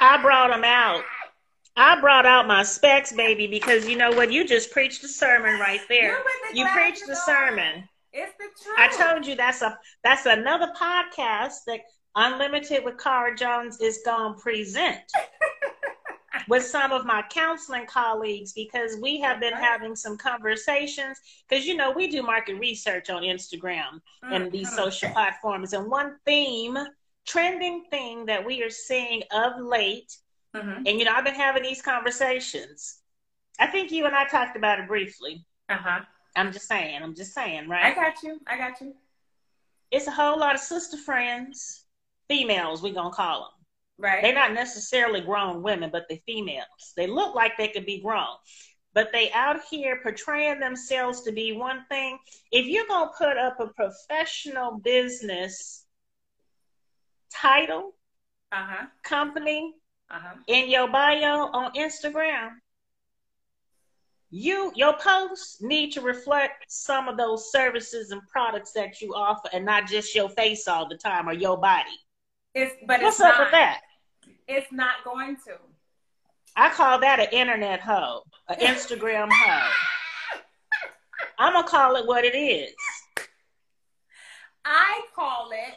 I brought them out. I brought out my specs, baby, because you know what? You just preached a sermon right there. You preached the sermon. It's the truth. I told you that's another podcast that Unlimited with Car Jones is going to present. with some of my counseling colleagues, because we have been having some conversations, because, you know, we do market research on Instagram and these social platforms. And one theme, trending thing that we are seeing of late, and, you know, I've been having these conversations. I think you and I talked about it briefly. I'm just saying, right? I got you. It's a whole lot of sister friends, females, we're going to call them. Right. They're not necessarily grown women, but they're females. They look like they could be grown, but they out here portraying themselves to be one thing. If you're going to put up a professional business title, company, in your bio on Instagram, your posts need to reflect some of those services and products that you offer, and not just your face all the time or your body. What's up with that? It's not going to. I call that an internet hoe, an Instagram hoe. I'm going to call it what it is. I call it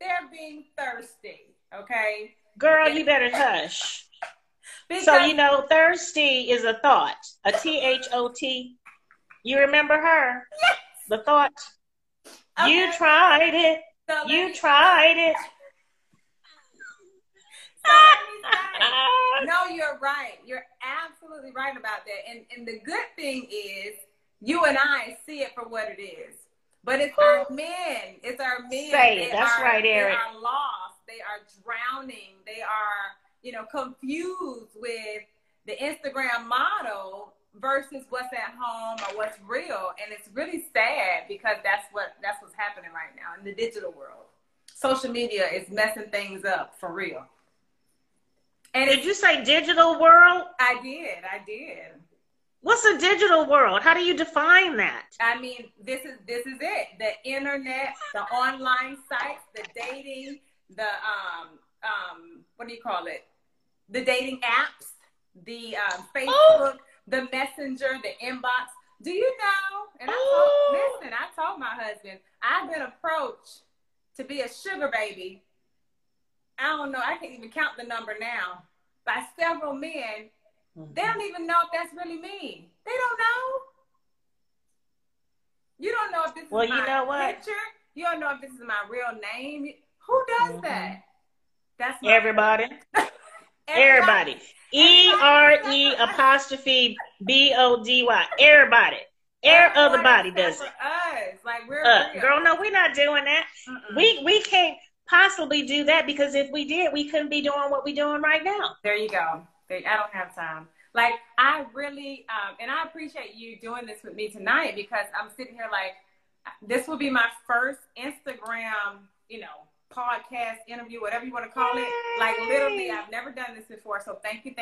they're being thirsty, okay? Girl, you better hush. So, you know, thirsty is a thought, a T-H-O-T. You remember her? Yes. The thought. Okay. You tried it. So you tried it. No, you're right. You're absolutely right about that. And the good thing is you and I see it for what it is. But it's our men. It's our men. That's right, Eric. They are lost. They are drowning. They are, you know, confused with the Instagram model versus what's at home or what's real. And it's really sad, because that's what's happening right now in the digital world. Social media is messing things up for real. And did you say digital world? I did. What's a digital world? How do you define that? I mean, this is it. The internet, the online sites, the dating, the what do you call it? The dating apps, the Facebook, the Messenger, the inbox. Do you know? And I told my husband, I've been approached to be a sugar baby. I don't know. I can't even count the number now. By several men, they don't even know if that's really me. They don't know. You don't know if this is my picture. You don't know if this is my real name. Who does that? That's my everybody. ERE_BODY. Everybody. Air of the body does it. Us. Like we're real. Girl, no, we're not doing that. We can't possibly do that, because if we did, we couldn't be doing what we're doing right now. There you go. I don't have time. Like, I really, and I appreciate you doing this with me tonight, because I'm sitting here like, this will be my first Instagram, you know, podcast, interview, whatever you want to call it. Like, literally, I've never done this before. So thank you.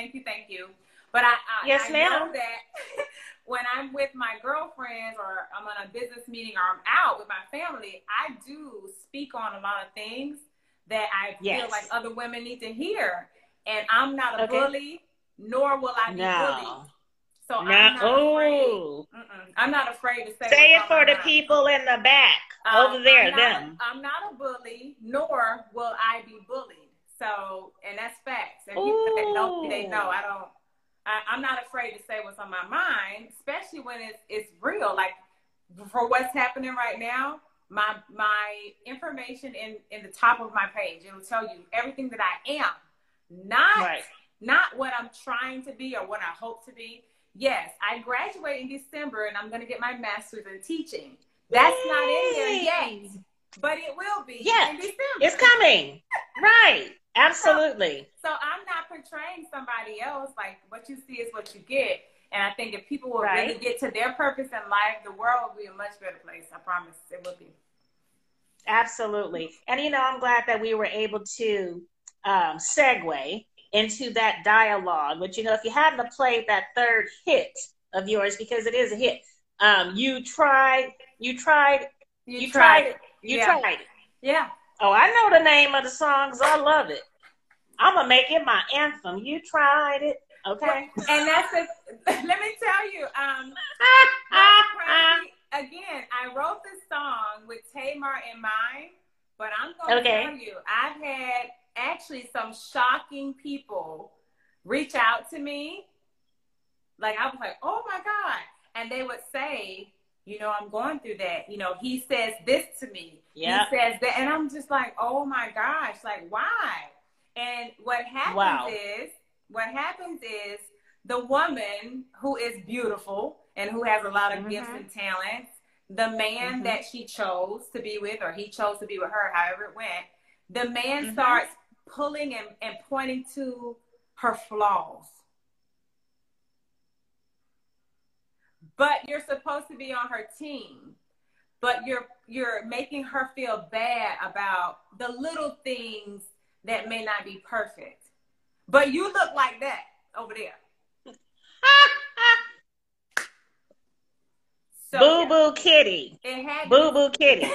But I know that when I'm with my girlfriends, or I'm on a business meeting, or I'm out with my family, I do speak on a lot of things that I feel like other women need to hear. And I'm not a bully, nor will I be bullied. So I'm not afraid to say. Say it for the people in the back over there. I'm not a bully, nor will I be bullied. So, and that's facts. And people that don't, they know I don't. I'm not afraid to say what's on my mind, especially when it's real. Like, for what's happening right now, my information in the top of my page, it'll tell you everything that I am, not what I'm trying to be or what I hope to be. Yes, I graduate in December, and I'm going to get my master's in teaching. That's not in there yet, but it will be in December. It's coming, right? Absolutely. So I'm not portraying somebody else. Like, what you see is what you get. And I think if people will really get to their purpose in life, the world will be a much better place. I promise it will be. Absolutely. And, you know, I'm glad that we were able to segue into that dialogue. But, you know, if you hadn't played that third hit of yours, because it is a hit, you tried it. Yeah. Oh, I know the name of the songs. I love it. I'm going to make it my anthem. You tried it. Okay. And let me tell you, again, I wrote this song with Tamar in mind, but I'm going to tell you, I've had actually some shocking people reach out to me. Like, I was like, oh my God. And they would say, you know, I'm going through that. You know, he says this to me. Yep. He says that. And I'm just like, oh my gosh, like, why? And what happens is, the woman who is beautiful and who has a lot of gifts and talents, the man that she chose to be with, or he chose to be with her, however it went, the man starts pulling and pointing to her flaws. But you're supposed to be on her team, but you're making her feel bad about the little things that may not be perfect. But you look like that over there. So, boo-boo kitty. Boo-boo kitty. It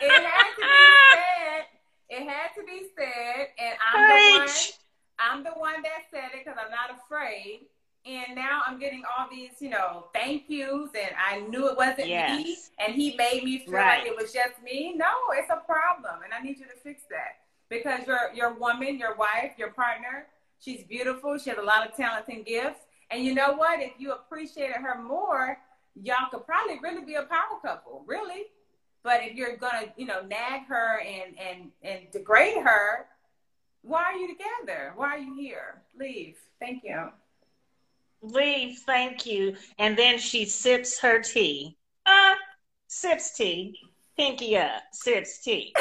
had to be said, and I'm the one that said it, because I'm not afraid. And now I'm getting all these, you know, thank yous, and I knew it wasn't me, and he made me feel like it was just me. No, it's a problem, and I need you to fix that, because your woman, your wife, your partner, she's beautiful. She has a lot of talents and gifts, and you know what? If you appreciated her more, y'all could probably really be a power couple, really. But if you're gonna, you know, nag her and degrade her, why are you together? Why are you here? Leave. Thank you. Leave, thank you. And then she sips her tea. Sips tea. Pinky up, sips tea.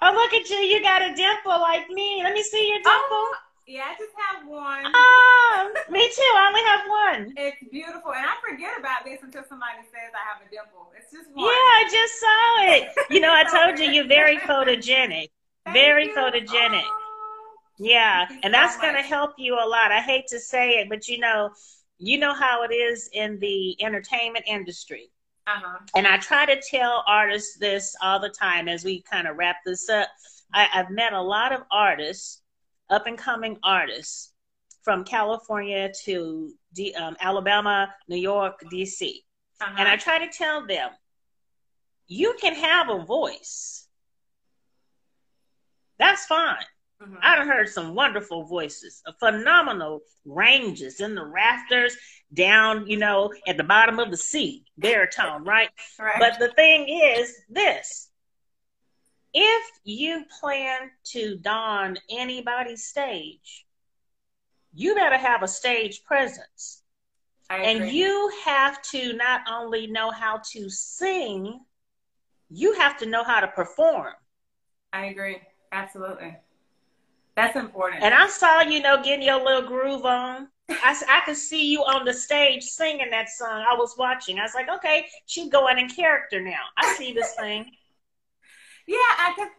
Oh, look at you. You got a dimple like me. Let me see your dimple. Oh, yeah, I just have one. Oh, me too. I only have one. It's beautiful. And I forget about this until somebody says I have a dimple. It's just one. Yeah, I just saw it. You know, I told you, you're very photogenic. Very photogenic. Oh. Yeah, and that's going to help you a lot. I hate to say it, but you know how it is in the entertainment industry. And I try to tell artists this all the time as we kind of wrap this up. I've met a lot of artists, up-and-coming artists, from California to Alabama, New York, D.C. And I try to tell them, you can have a voice. That's fine. I done heard some wonderful voices, phenomenal ranges in the rafters, down, you know, at the bottom of the sea, baritone, right? But the thing is this, if you plan to don anybody's stage, you better have a stage presence. And you have to not only know how to sing, you have to know how to perform. I agree. Absolutely. That's important. And I saw, you know, getting your little groove on. I could see you on the stage singing that song. I was watching. I was like, okay, she's going in character now. I see this thing. Yeah,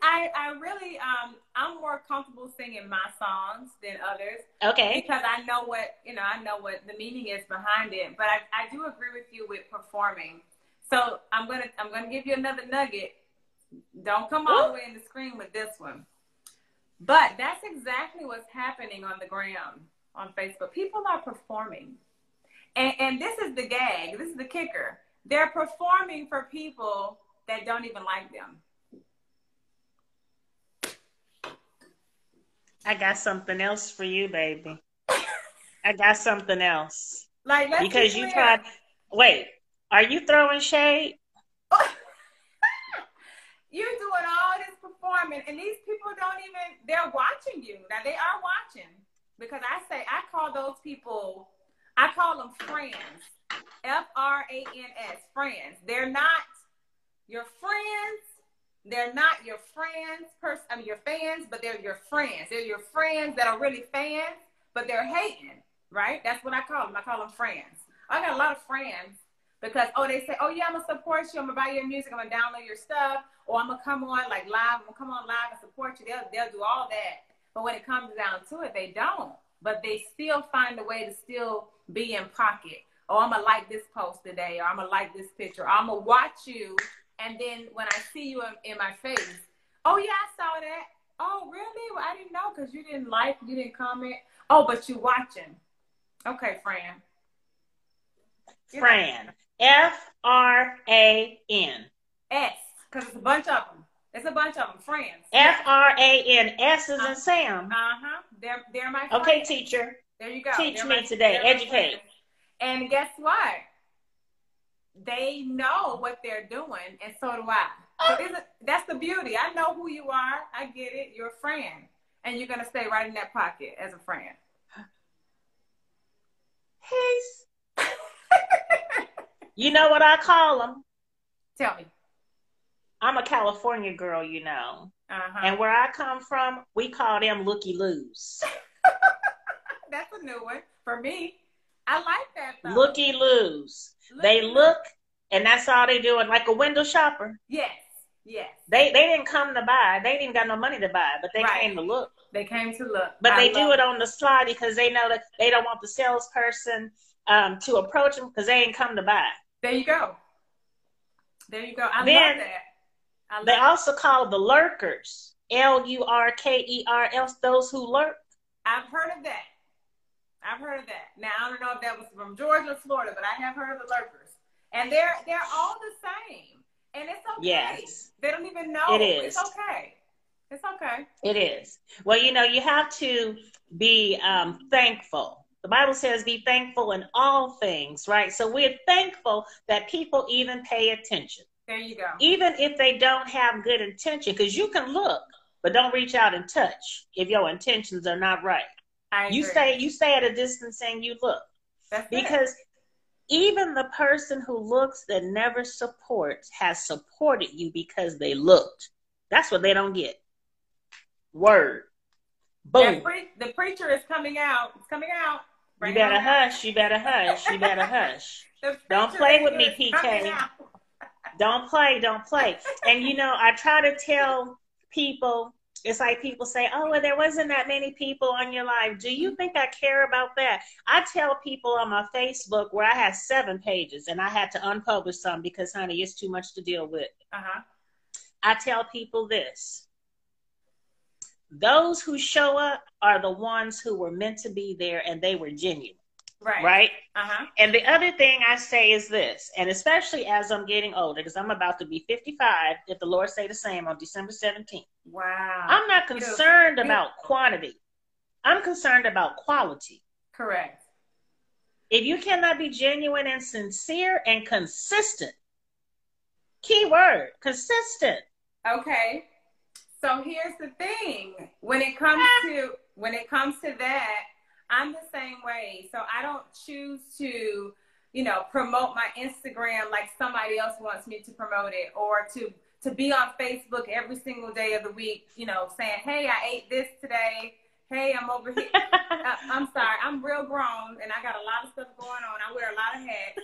I really, I'm more comfortable singing my songs than others. Okay. Because I know what, you know, I know what the meaning is behind it. But I do agree with you with performing. So I'm gonna give you another nugget. Don't come all the way in the screen with this one. But that's exactly what's happening on the gram, on Facebook. People are performing. And this is the gag. This is the kicker. They're performing for people that don't even like them. I got something else for you, baby. I got something else. Like, let's because you tried. Wait, are you throwing shade? You're doing all this performing, and these people don't even, they're watching you. Now, they are watching, because I call those people, I call them friends, F-R-A-N-S, friends. They're not your friends. They're not your friends, your fans, but they're your friends. They're your friends that are really fans, but they're hating, right? That's what I call them. I call them friends. I got a lot of friends. Because, oh, they say, oh, yeah, I'm going to support you. I'm going to buy your music. I'm going to download your stuff. Or I'm going to come on, like, live. I'm going to come on live and support you. They'll do all that. But when it comes down to it, they don't. But they still find a way to still be in pocket. Oh, I'm going to like this post today. Or I'm going to like this picture. Or I'm going to watch you. And then when I see you in my face, oh, yeah, I saw that. Oh, really? Well, I didn't know because you didn't like, you didn't comment. Oh, but you watching. Okay, Fran. Fran. F-R-A-N. S, because it's a bunch of them. It's a bunch of them, friends. F-R-A-N-S is in Sam. Uh-huh. They're my friends. Okay, teacher. There you go. Teach me today. Educate. And guess what? They know what they're doing, and so do I. So that's the beauty. I know who you are. I get it. You're a friend. And you're going to stay right in that pocket as a friend. Hey. You know what I call them? Tell me. I'm a California girl, you know. Uh-huh. And where I come from, we call them looky-loos. That's a new one for me. I like that though. Looky-loos. They look, and that's all they do, like a window shopper. Yes, yes. They didn't come to buy. They didn't got no money to buy, but they came to look. They came to look. But they do it on the sly because they know that they don't want the salesperson to approach them because they ain't come to buy. There you go. There you go. I love that. They also call the lurkers, L-U-R-K-E-R-S, those who lurk. I've heard of that. I've heard of that. Now, I don't know if that was from Georgia or Florida, but I have heard of the lurkers. And they're all the same. And it's okay. Yes. They don't even know. It is. It's okay. It's okay. It is. Well, you know, you have to be thankful. The Bible says be thankful in all things, right? So we're thankful that people even pay attention. There you go. Even if they don't have good intention, because you can look, but don't reach out and touch if your intentions are not right. I agree. You stay at a distance and you look. That's because even the person who looks that never supports has supported you because they looked. That's what they don't get. Word. Boom. The preacher is coming out. It's coming out. Right, you better hush. You better hush. You better hush. Don't play with me, PK. Don't play, don't play. And, you know, I try to tell people, it's like people say, oh, well, there wasn't that many people on your live. Do you think I care about that? I tell people on my Facebook where I had 7 pages and I had to unpublish some because, honey, it's too much to deal with. Uh-huh. I tell people this. Those who show up are the ones who were meant to be there and they were genuine. Right. Right. Uh-huh. And the other thing I say is this, and especially as I'm getting older, because I'm about to be 55, if the Lord say the same, on December 17th. Wow. I'm not concerned about quantity. I'm concerned about quality. Correct. If you cannot be genuine and sincere and consistent, key word, consistent. Okay. So here's the thing. When it comes to that, I'm the same way. So I don't choose to, you know, promote my Instagram like somebody else wants me to promote it, or to be on Facebook every single day of the week, you know, saying, hey, I ate this today. Hey, I'm over here. I'm sorry. I'm real grown and I got a lot of stuff going on. I wear a lot of hats.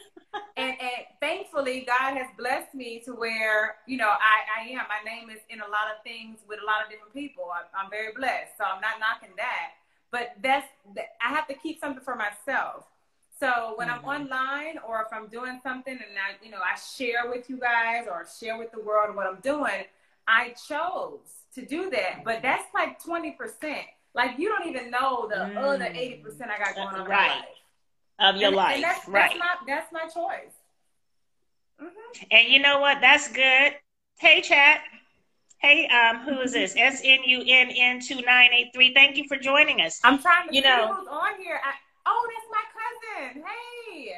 And thankfully, God has blessed me to where, you know, I am. My name is in a lot of things with a lot of different people. I'm very blessed. So I'm not knocking that. But I have to keep something for myself. So when I'm online, or if I'm doing something and I share with you guys or share with the world what I'm doing, I chose to do that. But that's like 20%. Like you don't even know the other 80% I got going on of your life. And that's my choice. Mm-hmm. And you know what? That's good. Hey, chat. Hey, who is this? SNUNN2983. Thank you for joining us. I'm trying to see who's on here. That's my cousin. Hey.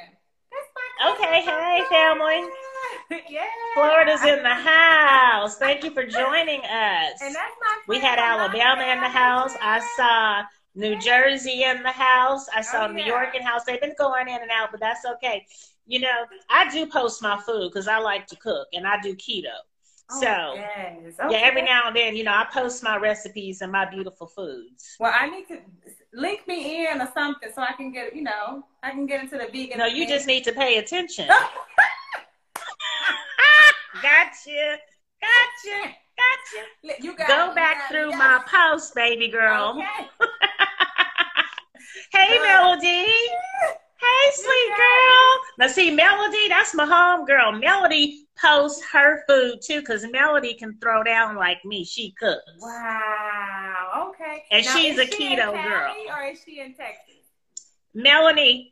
That's my cousin. Okay, hey, family. Yeah. Florida's in the house. Thank you for joining us. And that's my We had Alabama in the house. I saw New Jersey in the house. I saw New York in the house. They've been going in and out, but that's okay. You know, I do post my food because I like to cook, and I do keto. Yeah, every now and then, you know, I post my recipes and my beautiful foods. Well, I need to link me in or something so I can get, you know, I can get into the vegan. No, you just need to pay attention. Gotcha. You got Go back through my post, baby girl. Okay. Hey, Melody. Hey, sweet girl. Now, see, Melody, that's my home girl. Melody posts her food, too, because Melody can throw down like me. She cooks. Wow. Okay. And now, she's a keto girl. Or is she in Texas? Melody,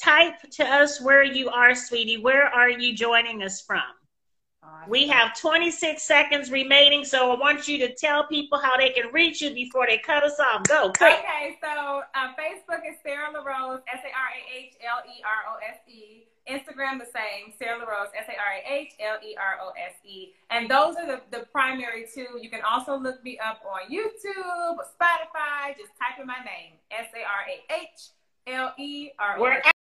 type to us where you are, sweetie. Where are you joining us from? We have 26 seconds remaining, so I want you to tell people how they can reach you before they cut us off. Go, quick. Okay, so Facebook is Sarah LaRose, S-A-R-A-H-L-E-R-O-S-E. Instagram the same, Sarah LaRose, S-A-R-A-H-L-E-R-O-S-E. And those are the primary two. You can also look me up on YouTube, Spotify. Just type in my name, S-A-R-A-H-L-E-R-O-S-E.